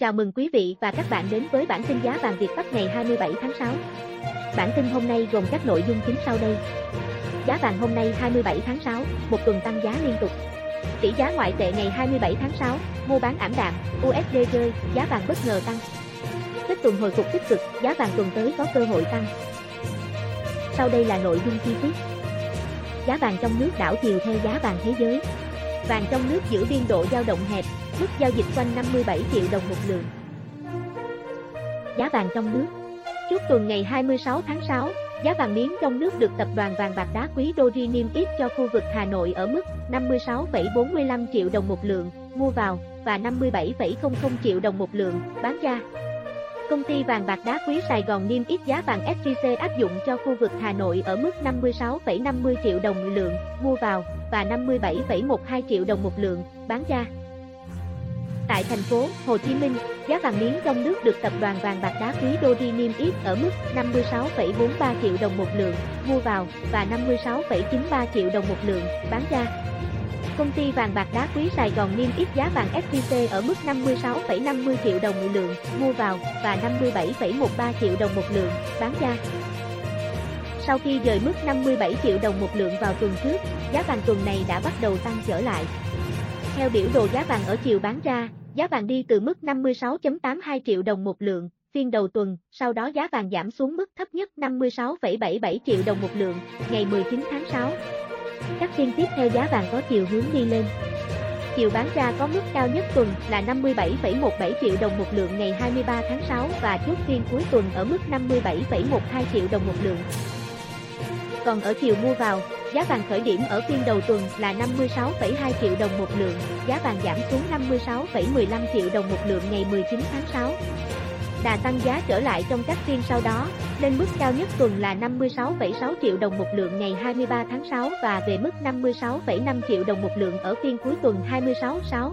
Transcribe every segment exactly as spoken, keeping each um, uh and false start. Chào mừng quý vị và các bạn đến với bản tin giá vàng Việt Bắc ngày hai mươi bảy tháng sáu. Bản tin hôm nay gồm các nội dung chính sau đây. Giá vàng hôm nay hai mươi bảy tháng sáu, một tuần tăng giá liên tục. Tỷ giá ngoại tệ ngày hai mươi bảy tháng sáu, mua bán ảm đạm, u ét đê rơi, giá vàng bất ngờ tăng. Tích tuần hồi phục tích cực, giá vàng tuần tới có cơ hội tăng. Sau đây là nội dung chi tiết. Giá vàng trong nước đảo chiều theo giá vàng thế giới. Vàng trong nước giữ biên độ dao động hẹp, mức giao dịch quanh năm mươi bảy triệu đồng một lượng. Giá vàng trong nước. Trước tuần ngày hai mươi sáu tháng sáu, giá vàng miếng trong nước được tập đoàn vàng bạc đá quý đê ô gi i niêm yết cho khu vực Hà Nội ở mức năm mươi sáu phẩy bốn mươi lăm triệu đồng một lượng, mua vào, và năm mươi bảy phẩy không không triệu đồng một lượng, bán ra. Công ty vàng bạc đá quý Sài Gòn niêm yết giá vàng ét gi xê áp dụng cho khu vực Hà Nội ở mức năm mươi sáu phẩy năm mươi triệu đồng một lượng, mua vào, và năm mươi bảy phẩy mười hai triệu đồng một lượng, bán ra. Tại thành phố Hồ Chí Minh, giá vàng miếng trong nước được tập đoàn vàng bạc đá quý đê ô gi i niêm yết ở mức năm mươi sáu phẩy bốn mươi ba triệu đồng một lượng, mua vào, và năm mươi sáu phẩy chín mươi ba triệu đồng một lượng, bán ra. Công ty vàng bạc đá quý Sài Gòn niêm yết giá vàng ét gi xê ở mức năm mươi sáu phẩy năm mươi triệu đồng một lượng, mua vào, và năm mươi bảy phẩy mười ba triệu đồng một lượng, bán ra. Sau khi rời mức năm mươi bảy triệu đồng một lượng vào tuần trước, giá vàng tuần này đã bắt đầu tăng trở lại. Theo biểu đồ giá vàng ở chiều bán ra, giá vàng đi từ mức năm mươi sáu phẩy tám mươi hai triệu đồng một lượng, phiên đầu tuần, sau đó giá vàng giảm xuống mức thấp nhất năm mươi sáu phẩy bảy mươi bảy triệu đồng một lượng, ngày mười chín tháng sáu. Các phiên tiếp theo giá vàng có chiều hướng đi lên. Chiều bán ra có mức cao nhất tuần là năm mươi bảy phẩy mười bảy triệu đồng một lượng ngày hai mươi ba tháng sáu và chốt phiên cuối tuần ở mức năm mươi bảy phẩy mười hai triệu đồng một lượng. Còn ở chiều mua vào, giá vàng khởi điểm ở phiên đầu tuần là năm mươi sáu phẩy hai triệu đồng một lượng, giá vàng giảm xuống năm mươi sáu phẩy mười lăm triệu đồng một lượng ngày mười chín tháng sáu. Đà tăng giá trở lại trong các phiên sau đó, lên mức cao nhất tuần là năm mươi sáu phẩy sáu triệu đồng một lượng ngày hai mươi ba tháng sáu và về mức năm mươi sáu phẩy năm triệu đồng một lượng ở phiên cuối tuần hai mươi sáu tháng sáu.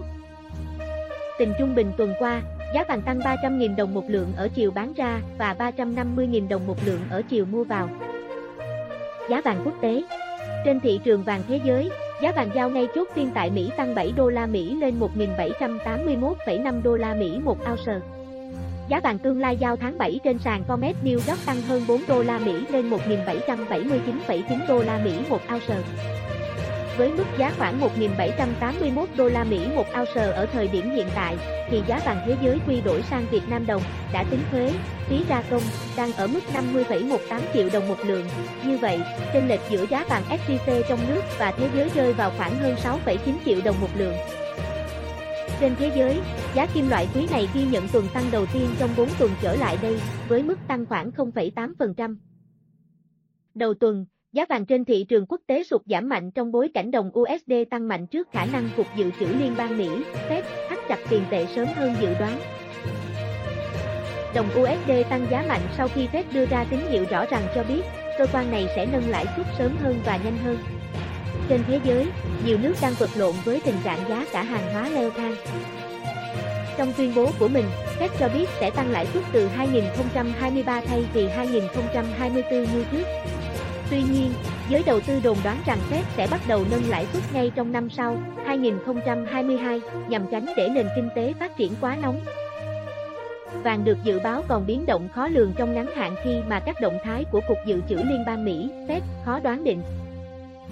Tình trung bình tuần qua, giá vàng tăng ba trăm nghìn đồng một lượng ở chiều bán ra và ba trăm năm mươi nghìn đồng một lượng ở chiều mua vào. Giá vàng quốc tế. Trên thị trường vàng thế giới, giá vàng giao ngay chốt phiên tại Mỹ tăng bảy đô la Mỹ lên một nghìn bảy trăm tám mươi mốt phẩy năm đô la Mỹ một ounce. Giá vàng tương lai giao tháng bảy trên sàn Comex New York tăng hơn bốn đô la Mỹ lên một nghìn bảy trăm bảy mươi chín phẩy chín đô la Mỹ một ounce. Với mức giá khoảng một nghìn bảy trăm tám mươi mốt đô la Mỹ một ounce ở thời điểm hiện tại, thì giá vàng thế giới quy đổi sang Việt Nam đồng đã tính thuế, phí gia công đang ở mức năm mươi phẩy mười tám triệu đồng một lượng. Như vậy, chênh lệch giữa giá vàng ét gi xê trong nước và thế giới rơi vào khoảng hơn sáu phẩy chín triệu đồng một lượng. Trên thế giới, giá kim loại quý này ghi nhận tuần tăng đầu tiên trong bốn tuần trở lại đây, với mức tăng khoảng không phẩy tám phần trăm. Đầu tuần, giá vàng trên thị trường quốc tế sụt giảm mạnh trong bối cảnh đồng u ét đê tăng mạnh trước khả năng Cục Dự trữ Liên bang Mỹ, Fed, thắt chặt tiền tệ sớm hơn dự đoán. Đồng u ét đê tăng giá mạnh sau khi Fed đưa ra tín hiệu rõ ràng cho biết, cơ quan này sẽ nâng lãi suất sớm hơn và nhanh hơn. Trên thế giới, nhiều nước đang vật lộn với tình trạng giá cả hàng hóa leo thang. Trong tuyên bố của mình, Fed cho biết sẽ tăng lãi suất từ hai nghìn không trăm hai mươi ba thay vì hai nghìn không trăm hai mươi tư như trước. Tuy nhiên, giới đầu tư đồn đoán rằng Fed sẽ bắt đầu nâng lãi suất ngay trong năm sau, hai nghìn không trăm hai mươi hai, nhằm tránh để nền kinh tế phát triển quá nóng. Vàng được dự báo còn biến động khó lường trong ngắn hạn khi mà các động thái của Cục Dự trữ Liên bang Mỹ, Fed, khó đoán định.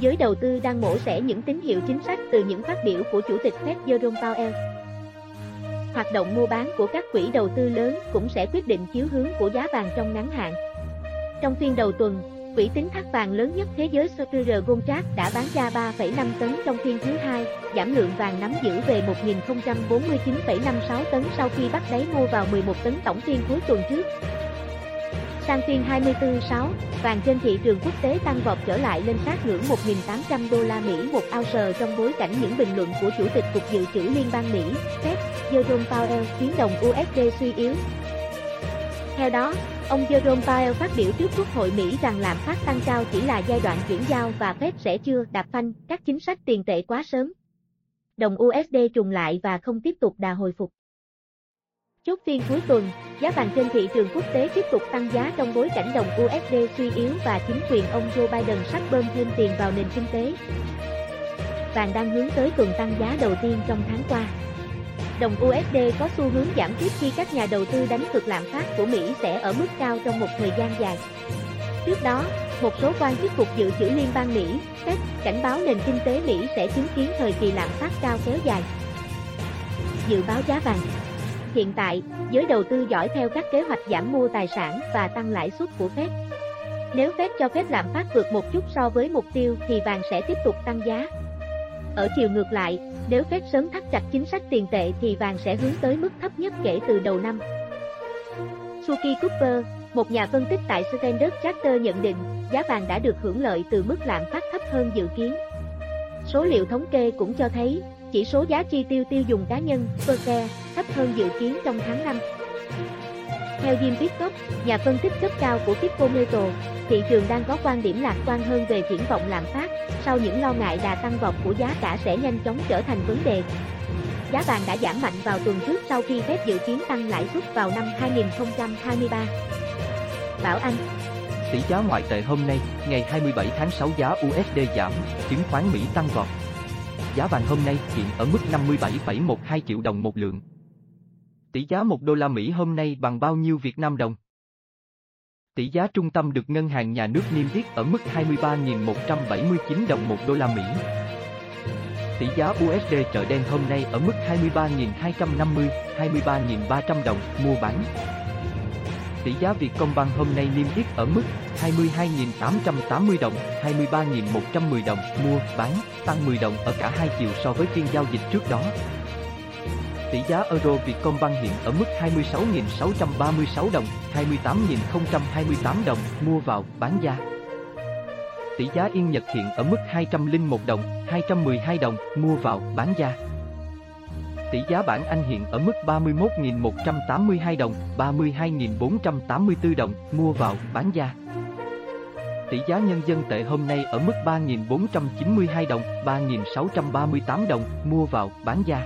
Giới đầu tư đang mổ xẻ những tín hiệu chính sách từ những phát biểu của Chủ tịch Fed Jerome Powell. Hoạt động mua bán của các quỹ đầu tư lớn cũng sẽ quyết định chiếu hướng của giá vàng trong ngắn hạn. Trong phiên đầu tuần, quỹ tín thác vàng lớn nhất thế giới Standard Chartered đã bán ra ba phẩy năm tấn trong phiên thứ hai, giảm lượng vàng nắm giữ về một nghìn không trăm bốn mươi chín phẩy năm mươi sáu tấn sau khi bắt đáy mua vào mười một tấn tổng phiên cuối tuần trước. Sang phiên hai mươi tư tháng sáu, vàng trên thị trường quốc tế tăng vọt trở lại lên sát ngưỡng một nghìn tám trăm đô la Mỹ một ounce trong bối cảnh những bình luận của Chủ tịch Cục Dự trữ Liên bang Mỹ, Fed, Jerome Powell khiến đồng u ét đê suy yếu. Theo đó, ông Jerome Powell phát biểu trước Quốc hội Mỹ rằng lạm phát tăng cao chỉ là giai đoạn chuyển giao và Fed sẽ chưa đạp phanh các chính sách tiền tệ quá sớm. Đồng u ét đê trùng lại và không tiếp tục đà hồi phục. Chốt phiên cuối tuần, giá vàng trên thị trường quốc tế tiếp tục tăng giá trong bối cảnh đồng u ét đê suy yếu và chính quyền ông Joe Biden sắp bơm thêm tiền vào nền kinh tế. Vàng đang hướng tới tuần tăng giá đầu tiên trong tháng qua. Đồng u ét đê có xu hướng giảm tiếp khi các nhà đầu tư đánh cược lạm phát của Mỹ sẽ ở mức cao trong một thời gian dài. Trước đó, một số quan chức cục dự trữ liên bang Mỹ, Fed, cảnh báo nền kinh tế Mỹ sẽ chứng kiến thời kỳ lạm phát cao kéo dài. Dự báo giá vàng. Hiện tại, giới đầu tư dõi theo các kế hoạch giảm mua tài sản và tăng lãi suất của Fed. Nếu Fed cho phép lạm phát vượt một chút so với mục tiêu thì vàng sẽ tiếp tục tăng giá. Ở chiều ngược lại, nếu Fed sớm thắt chặt chính sách tiền tệ thì vàng sẽ hướng tới mức thấp nhất kể từ đầu năm. Suki Cooper, một nhà phân tích tại Standard Chartered nhận định, giá vàng đã được hưởng lợi từ mức lạm phát thấp hơn dự kiến. Số liệu thống kê cũng cho thấy, chỉ số giá chi tiêu tiêu dùng cá nhân, pê xê e, thấp hơn dự kiến trong tháng năm. Theo Jim Pitcock, nhà phân tích cấp cao của Kitco Metal, thị trường đang có quan điểm lạc quan hơn về triển vọng lạm phát, sau những lo ngại đà tăng vọt của giá cả sẽ nhanh chóng trở thành vấn đề. Giá vàng đã giảm mạnh vào tuần trước sau khi Fed dự kiến tăng lãi suất vào năm hai nghìn không trăm hai mươi ba. Bảo Anh. Tỷ giá ngoại tệ hôm nay, ngày hai mươi bảy tháng sáu giá u ét đê giảm, chứng khoán Mỹ tăng vọt. Giá vàng hôm nay hiện ở mức năm mươi bảy phẩy mười hai triệu đồng một lượng. Tỷ giá một đô la Mỹ hôm nay bằng bao nhiêu Việt Nam đồng? Tỷ giá trung tâm được Ngân hàng Nhà nước niêm yết ở mức hai mươi ba nghìn một trăm bảy mươi chín đồng một đô la Mỹ. Tỷ giá u ét đê chợ đen hôm nay ở mức hai mươi ba nghìn hai trăm năm mươi, hai mươi ba nghìn ba trăm đồng mua bán. Tỷ giá Vietcombank hôm nay niêm yết ở mức hai mươi hai nghìn tám trăm tám mươi đồng, hai mươi ba nghìn một trăm mười đồng mua bán, tăng mười đồng ở cả hai chiều so với phiên giao dịch trước đó. Tỷ giá euro Vietcombank hiện ở mức hai mươi sáu nghìn sáu trăm ba mươi sáu đồng, hai mươi tám nghìn không trăm hai mươi tám đồng mua vào, bán ra. Tỷ giá yên Nhật hiện ở mức hai trăm lẻ một đồng, hai trăm mười hai đồng mua vào, bán ra. Tỷ giá bảng Anh hiện ở mức ba mươi mốt nghìn một trăm tám mươi hai đồng, ba mươi hai nghìn bốn trăm tám mươi tư đồng mua vào, bán ra. Tỷ giá nhân dân tệ hôm nay ở mức ba nghìn bốn trăm chín mươi hai đồng, ba nghìn sáu trăm ba mươi tám đồng mua vào, bán ra.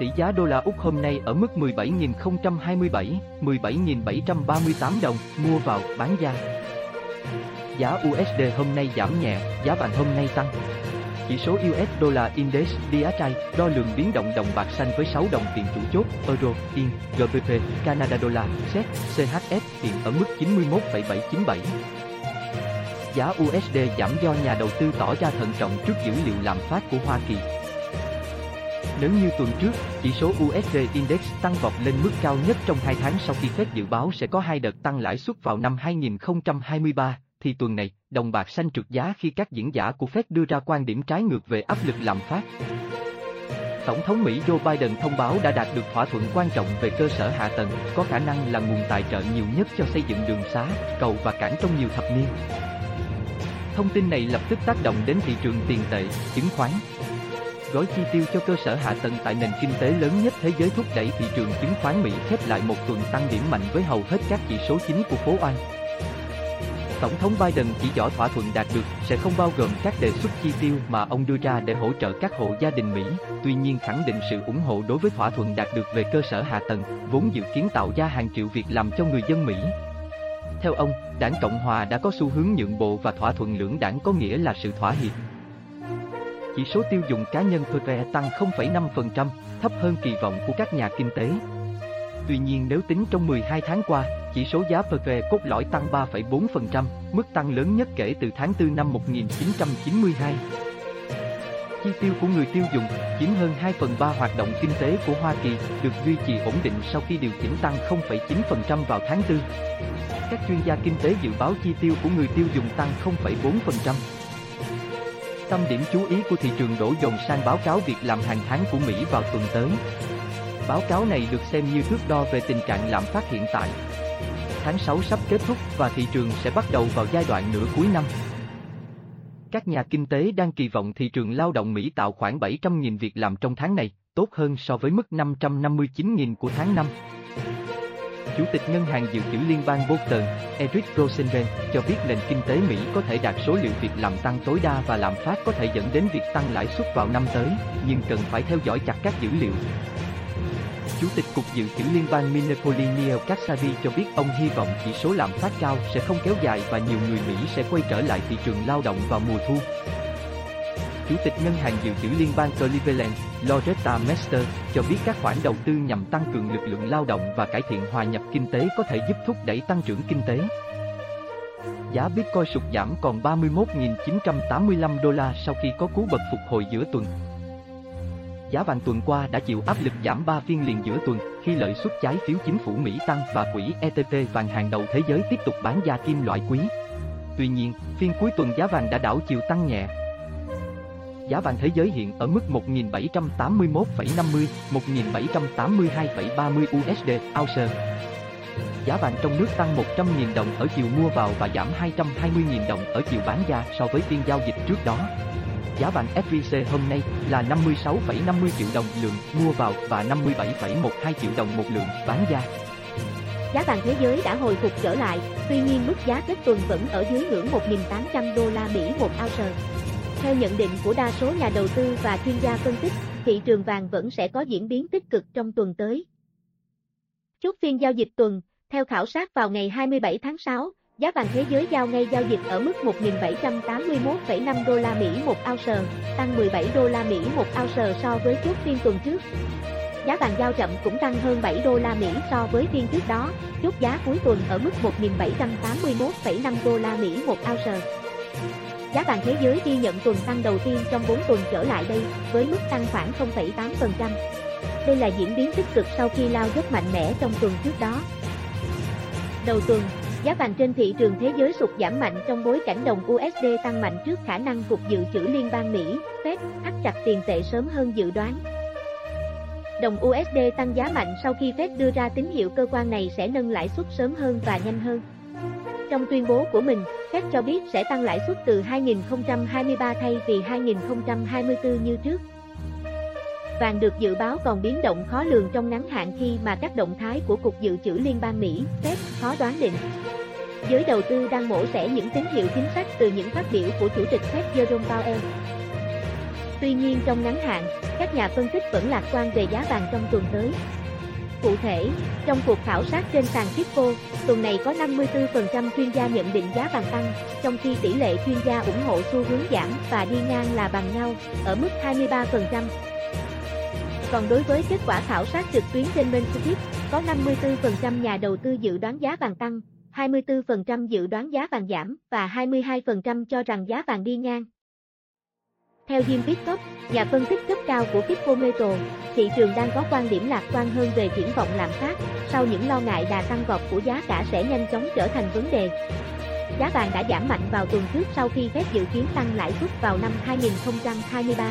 Tỷ giá đô la Úc hôm nay ở mức mười bảy nghìn không trăm hai mươi bảy, mười bảy nghìn bảy trăm ba mươi tám đồng mua vào, bán ra. Giá u ét đê hôm nay giảm nhẹ, giá vàng hôm nay tăng. Chỉ số u ét Dollar Index đê ích i đo lường biến động đồng bạc xanh với sáu đồng tiền chủ chốt, Euro, Yên, giê bê pê, Canada Dollar, Séc, xê hát ép hiện ở mức chín mươi mốt phẩy bảy chín bảy. Giá u ét đê giảm do nhà đầu tư tỏ ra thận trọng trước dữ liệu lạm phát của Hoa Kỳ. Nếu như tuần trước, chỉ số u ét đê Index tăng vọt lên mức cao nhất trong hai tháng sau khi Fed dự báo sẽ có hai đợt tăng lãi suất vào năm hai nghìn không trăm hai mươi ba, thì tuần này, đồng bạc xanh trượt giá khi các diễn giả của Fed đưa ra quan điểm trái ngược về áp lực lạm phát. Tổng thống Mỹ Joe Biden thông báo đã đạt được thỏa thuận quan trọng về cơ sở hạ tầng, có khả năng là nguồn tài trợ nhiều nhất cho xây dựng đường xá, cầu và cảng trong nhiều thập niên. Thông tin này lập tức tác động đến thị trường tiền tệ, chứng khoán. Gói chi tiêu cho cơ sở hạ tầng tại nền kinh tế lớn nhất thế giới thúc đẩy thị trường chứng khoán Mỹ khép lại một tuần tăng điểm mạnh với hầu hết các chỉ số chính của phố Wall. Tổng thống Biden chỉ rõ thỏa thuận đạt được sẽ không bao gồm các đề xuất chi tiêu mà ông đưa ra để hỗ trợ các hộ gia đình Mỹ, tuy nhiên khẳng định sự ủng hộ đối với thỏa thuận đạt được về cơ sở hạ tầng, vốn dự kiến tạo ra hàng triệu việc làm cho người dân Mỹ. Theo ông, đảng Cộng Hòa đã có xu hướng nhượng bộ và thỏa thuận lưỡng đảng có nghĩa là sự thỏa hiệp. Chỉ số tiêu dùng cá nhân pê xê e tăng không phẩy năm phần trăm, thấp hơn kỳ vọng của các nhà kinh tế. Tuy nhiên nếu tính trong mười hai tháng qua, chỉ số giá pê xê e cốt lõi tăng ba phẩy bốn phần trăm, mức tăng lớn nhất kể từ tháng tư năm một nghìn chín trăm chín mươi hai. Chi tiêu của người tiêu dùng, chiếm hơn hai phần ba hoạt động kinh tế của Hoa Kỳ, được duy trì ổn định sau khi điều chỉnh tăng không phẩy chín phần trăm vào tháng tư. Các chuyên gia kinh tế dự báo chi tiêu của người tiêu dùng tăng không phẩy bốn phần trăm. Tâm điểm chú ý của thị trường đổ dồn sang báo cáo việc làm hàng tháng của Mỹ vào tuần tới. Báo cáo này được xem như thước đo về tình trạng lạm phát hiện tại. Tháng sáu sắp kết thúc và thị trường sẽ bắt đầu vào giai đoạn nửa cuối năm. Các nhà kinh tế đang kỳ vọng thị trường lao động Mỹ tạo khoảng bảy trăm nghìn việc làm trong tháng này, tốt hơn so với mức năm trăm năm mươi chín nghìn của tháng năm. Chủ tịch Ngân hàng Dự trữ Liên bang Boston, Eric Rosengren, cho biết nền kinh tế Mỹ có thể đạt số liệu việc làm tăng tối đa và lạm phát có thể dẫn đến việc tăng lãi suất vào năm tới, nhưng cần phải theo dõi chặt các dữ liệu. Chủ tịch Cục Dự trữ Liên bang Minneapolis Neil Cassidy cho biết ông hy vọng chỉ số lạm phát cao sẽ không kéo dài và nhiều người Mỹ sẽ quay trở lại thị trường lao động vào mùa thu. Chủ tịch Ngân hàng Dự trữ Liên bang Cleveland, Loretta Mester, cho biết các khoản đầu tư nhằm tăng cường lực lượng lao động và cải thiện hòa nhập kinh tế có thể giúp thúc đẩy tăng trưởng kinh tế. Giá Bitcoin sụt giảm còn ba mươi mốt nghìn chín trăm tám mươi lăm đô la sau khi có cú bật phục hồi giữa tuần. Giá vàng tuần qua đã chịu áp lực giảm ba phiên liền giữa tuần khi lợi suất trái phiếu chính phủ Mỹ tăng và quỹ E T F vàng hàng đầu thế giới tiếp tục bán ra kim loại quý. Tuy nhiên, phiên cuối tuần giá vàng đã đảo chiều tăng nhẹ. Giá vàng thế giới hiện ở mức một nghìn bảy trăm tám mươi mốt phẩy năm mươi, một nghìn bảy trăm tám mươi hai phẩy ba mươi u ét đê ounce. Giá vàng trong nước tăng một trăm nghìn đồng ở chiều mua vào và giảm hai trăm hai mươi nghìn đồng ở chiều bán ra so với phiên giao dịch trước đó. Giá vàng ét gi xê hôm nay là năm mươi sáu phẩy năm mươi triệu đồng lượng mua vào và năm mươi bảy phẩy mười hai triệu đồng một lượng bán ra. Giá vàng thế giới đã hồi phục trở lại, tuy nhiên mức giá kết tuần vẫn ở dưới ngưỡng một nghìn tám trăm đô la Mỹ một ounce. Theo nhận định của đa số nhà đầu tư và chuyên gia phân tích, thị trường vàng vẫn sẽ có diễn biến tích cực trong tuần tới. Chốt phiên giao dịch tuần, theo khảo sát vào ngày hai mươi bảy tháng sáu, giá vàng thế giới giao ngay giao dịch ở mức một nghìn bảy trăm tám mươi mốt phẩy năm đô la Mỹ một ounce, tăng mười bảy đô la Mỹ một ounce so với chốt phiên tuần trước. Giá vàng giao chậm cũng tăng hơn bảy đô la Mỹ so với phiên trước đó, chốt giá cuối tuần ở mức một nghìn bảy trăm tám mươi mốt phẩy năm đô la Mỹ một ounce. Giá vàng thế giới ghi nhận tuần tăng đầu tiên trong bốn tuần trở lại đây, với mức tăng khoảng không phẩy tám phần trăm. Đây là diễn biến tích cực sau khi lao dốc mạnh mẽ trong tuần trước đó. Đầu tuần, giá vàng trên thị trường thế giới sụt giảm mạnh trong bối cảnh đồng u ét đê tăng mạnh trước khả năng Cục Dự trữ Liên bang Mỹ, Fed, thắt chặt tiền tệ sớm hơn dự đoán. Đồng u ét đê tăng giá mạnh sau khi Fed đưa ra tín hiệu cơ quan này sẽ nâng lãi suất sớm hơn và nhanh hơn. Trong tuyên bố của mình, Fed cho biết sẽ tăng lãi suất từ hai nghìn không trăm hai mươi ba thay vì hai nghìn không trăm hai mươi tư như trước. Vàng được dự báo còn biến động khó lường trong ngắn hạn khi mà các động thái của Cục Dự trữ Liên bang Mỹ, Fed, khó đoán định. Giới đầu tư đang mổ xẻ những tín hiệu chính sách từ những phát biểu của Chủ tịch Fed Jerome Powell. Tuy nhiên trong ngắn hạn, các nhà phân tích vẫn lạc quan về giá vàng trong tuần tới. Cụ thể, trong cuộc khảo sát trên sàn Kitco, tuần này có năm mươi tư phần trăm chuyên gia nhận định giá vàng tăng, trong khi tỷ lệ chuyên gia ủng hộ xu hướng giảm và đi ngang là bằng nhau, ở mức hai mươi ba phần trăm. Còn đối với kết quả khảo sát trực tuyến trên Main Street, có năm mươi tư phần trăm nhà đầu tư dự đoán giá vàng tăng, hai mươi tư phần trăm dự đoán giá vàng giảm và hai mươi hai phần trăm cho rằng giá vàng đi ngang. Theo Jim Pitcock, nhà phân tích cấp cao của Kitco Metal, thị trường đang có quan điểm lạc quan hơn về triển vọng lạm phát, sau những lo ngại đà tăng vọt của giá cả sẽ nhanh chóng trở thành vấn đề. Giá vàng đã giảm mạnh vào tuần trước sau khi Fed dự kiến tăng lãi suất vào năm hai nghìn không trăm hai mươi ba.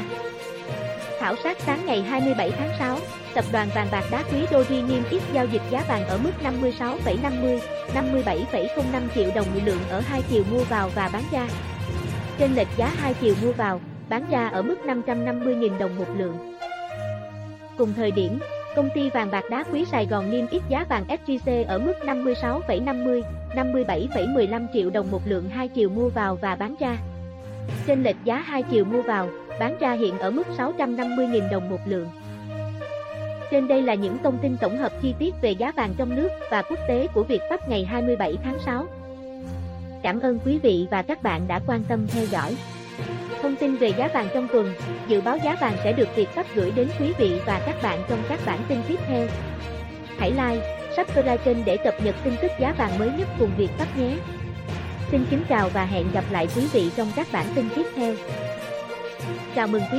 Khảo sát sáng ngày hai mươi bảy tháng sáu, Tập đoàn Vàng bạc đá quý đê ô gi i niêm yết giao dịch giá vàng ở mức năm mươi sáu phẩy năm mươi, năm mươi bảy phẩy không năm triệu đồng một lượng ở hai chiều mua vào và bán ra. Trên lệch giá hai chiều mua vào, bán ra ở mức năm trăm năm mươi nghìn đồng một lượng. Cùng thời điểm, công ty vàng bạc đá quý Sài Gòn niêm yết giá vàng ét gi xê ở mức năm mươi sáu phẩy năm mươi, năm mươi bảy phẩy mười lăm triệu đồng một lượng hai chiều mua vào và bán ra. Trên lệch giá hai chiều mua vào, bán ra hiện ở mức sáu trăm năm mươi nghìn đồng một lượng. Trên đây là những thông tin tổng hợp chi tiết về giá vàng trong nước và quốc tế của Việt Pháp ngày hai mươi bảy tháng sáu. Cảm ơn quý vị và các bạn đã quan tâm theo dõi. Thông tin về giá vàng trong tuần, dự báo giá vàng sẽ được Việt Pháp gửi đến quý vị và các bạn trong các bản tin tiếp theo. Hãy like, subscribe kênh để cập nhật tin tức giá vàng mới nhất cùng Việt Pháp nhé. Xin kính chào và hẹn gặp lại quý vị trong các bản tin tiếp theo. Chào mừng quý vị.